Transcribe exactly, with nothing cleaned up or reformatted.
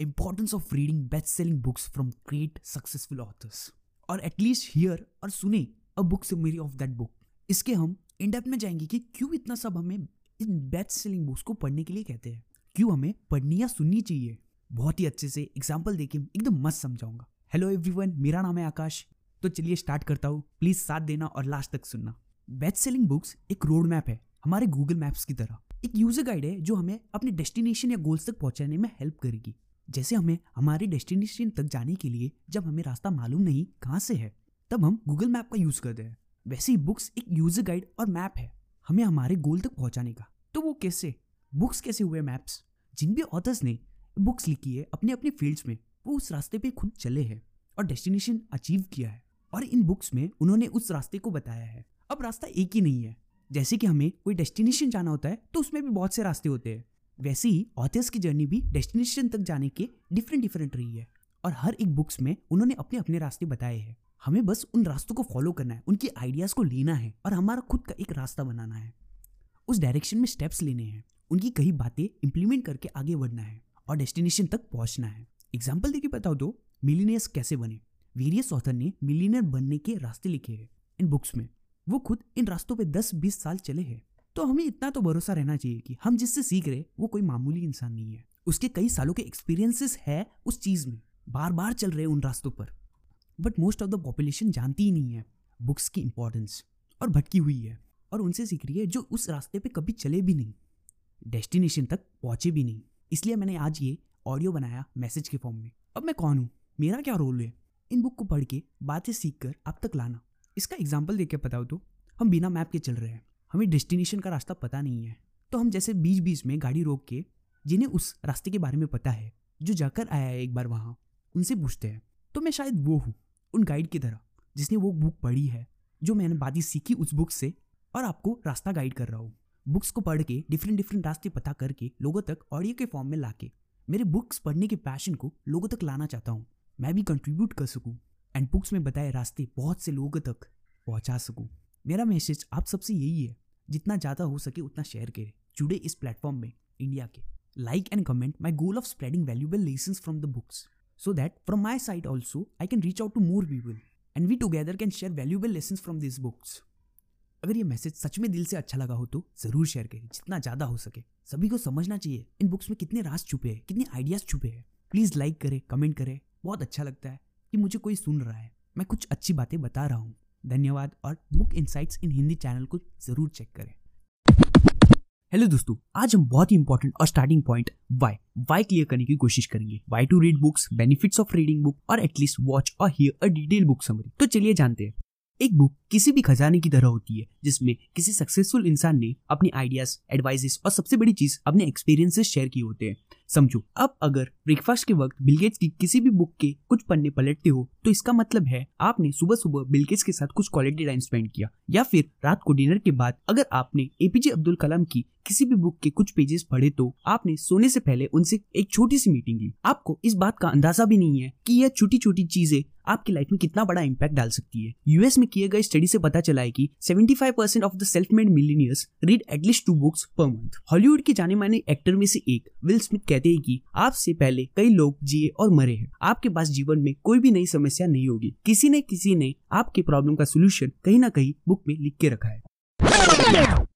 Importance of reading best selling books from great successful authors, और at least here और सुने a book summary of that book. इसके हम in depth में जाएंगे कि क्यों इतना सब हमें इन बेस्ट सेलिंग बुक्स को पढ़ने के लिए कहते हैं, क्यों हमें पढ़नी या सुननी चाहिए। बहुत ही अच्छे से एग्जाम्पल देके एकदम मस्त समझाऊंगा। हेलो एवरीवन, मेरा नाम है आकाश। तो चलिए स्टार्ट करता हूँ, प्लीज साथ देना और लास्ट तक सुनना। बेस्ट सेलिंग बुक्स एक रोड मैप है, हमारे गूगल मैप्स की तरह। एक यूजर गाइड है जो हमें अपने डेस्टिनेशन या गोल्स तक पहुंचाने में हेल्प करेगी। जैसे हमें हमारे डेस्टिनेशन तक जाने के लिए जब हमें रास्ता मालूम नहीं कहाँ से है, तब हम गूगल मैप का यूज करते हैं। वैसे ही बुक्स एक यूजर गाइड और मैप है हमें हमारे गोल तक पहुंचाने का। तो वो कैसे बुक्स कैसे हुए मैप्स? जिन भी ऑथर्स ने बुक्स लिखी है अपने अपने फील्ड्स में, वो उस रास्ते पे खुद चले हैं और डेस्टिनेशन अचीव किया है, और इन बुक्स में उन्होंने उस रास्ते को बताया है। अब रास्ता एक ही नहीं है। जैसे कि हमें कोई डेस्टिनेशन जाना होता है तो उसमें भी बहुत से रास्ते होते हैं, वैसे ही ऑथर्स की जर्नी भी डेस्टिनेशन तक जाने के डिफरेंट डिफरेंट रही है, और हर एक बुक्स में उन्होंने अपने अपने रास्ते बताए हैं। हमें बस उन रास्तों को फॉलो करना है, उनकी आइडियाज़ को लेना है और हमारा खुद का एक रास्ता बनाना है। उस डायरेक्शन में स्टेप्स लेने हैं, उनकी कई बातें इंप्लीमेंट करके आगे बढ़ना है और डेस्टिनेशन तक पहुंचना है। एग्जाम्पल देके बताओ तो मिलीनियर्स कैसे बने। वेरियस ऑथर ने मिलीनियर बनने के रास्ते लिखे हैं इन बुक्स में। वो खुद इन रास्तों पे दस बीस साल चले हैं। तो हमें इतना तो भरोसा रहना चाहिए कि हम जिससे सीख रहे वो कोई मामूली इंसान नहीं है, उसके कई सालों के एक्सपीरियंसेस है उस चीज़ में, बार बार चल रहे उन रास्तों पर। But most of the population जानती ही नहीं है बुक्स की इम्पोर्टेंस और भटकी हुई है, और उनसे सीख रही है जो उस रास्ते पे कभी चले भी नहीं, डेस्टिनेशन तक पहुँचे भी नहीं। इसलिए मैंने आज ये ऑडियो बनाया मैसेज के फॉर्म में। अब मैं कौन हूँ, मेरा क्या रोल है इन बुक को पढ़ के बातें सीख कर आप तक लाना। इसका एग्जाम्पल देके बताओ तो हम बिना मैप के चल रहे हैं, हमें डेस्टिनेशन का रास्ता पता नहीं है, तो हम जैसे बीच बीच में गाड़ी रोक के जिन्हें उस रास्ते के बारे में पता है, जो जाकर आया है एक बार वहाँ, उनसे पूछते हैं। तो मैं शायद वो हूँ उन गाइड की तरह जिसने वो बुक पढ़ी है, जो मैंने बातें सीखी उस बुक से, और आपको रास्ता गाइड कर रहा हूँ। बुक्स को पढ़ के डिफरेंट डिफरेंट रास्ते पता करके लोगों तक ऑडियो के फॉर्म में लाके मेरे बुक्स पढ़ने के पैशन को लोगों तक लाना चाहता हूँ, मैं भी कंट्रीब्यूट कर सकूँ एंड बुक्स में बताए रास्ते बहुत से लोगों तक पहुँचा सकूँ। मेरा मैसेज आप सबसे यही है, जितना ज़्यादा हो सके उतना शेयर करें, जुड़े इस प्लेटफॉर्म में इंडिया के। Like and comment my goal of spreading valuable lessons from the books, so that from my side also I can reach out to more people and we together can share valuable lessons from these books। अगर ये message सच में दिल से अच्छा लगा हो तो ज़रूर शेयर करें जितना ज़्यादा हो सके। सभी को समझना चाहिए इन बुक्स में कितने राज छुपे हैं, कितने आइडियाज़ छुपे हैं। प्लीज़ लाइक करें, कमेंट करें, बहुत अच्छा लगता है कि मुझे कोई सुन रहा है, मैं कुछ अच्छी बातें बता रहा हूँ। धन्यवाद, और book insights in Hindi channel को ज़रूर चेक करें। हेलो दोस्तों, आज हम बहुत ही इंपॉर्टेंट और starting point why why clear करने की कोशिश करेंगे। Why to read books, benefits of reading book, और एटलीस्ट वॉच और here a detail book summary. तो चलिए जानते हैं। एक बुक किसी भी खजाने की तरह होती है जिसमें किसी सक्सेसफुल इंसान ने अपने आइडियाज, एडवाइजेस और सबसे बड़ी चीज अपने एक्सपीरियंसेस शेयर किए होते हैं। समझो, अब अगर ब्रेकफास्ट के वक्त बिल गेट्स की किसी भी बुक के कुछ पन्ने पलटते हो तो इसका मतलब है आपने सुबह सुबह बिल गेट्स के साथ कुछ क्वालिटी टाइम स्पेंड किया। या फिर रात को डिनर के बाद अगर आपने एपीजे अब्दुल कलाम की किसी भी बुक के कुछ पेजेस पढ़े तो आपने सोने से पहले उनसे एक छोटी सी मीटिंग ली। आपको इस बात का अंदाजा भी नहीं है कि यह छोटी छोटी चीजें आपकी लाइफ में कितना बड़ा इम्पैक्ट डाल सकती है। यूएस में किए गए स्टडी से पता चला है कि पचहत्तर percent of the self made millionaires read at least two books per month. Hollywood के जाने माने एक्टर में से एक विल स्मिथ कहते हैं कि आपसे पहले कई लोग जिए और मरे हैं, आपके पास जीवन में कोई भी नई समस्या नहीं होगी, किसी न किसी ने आपके प्रॉब्लम का सोल्यूशन कहीं ना कहीं बुक में लिख के रखा है।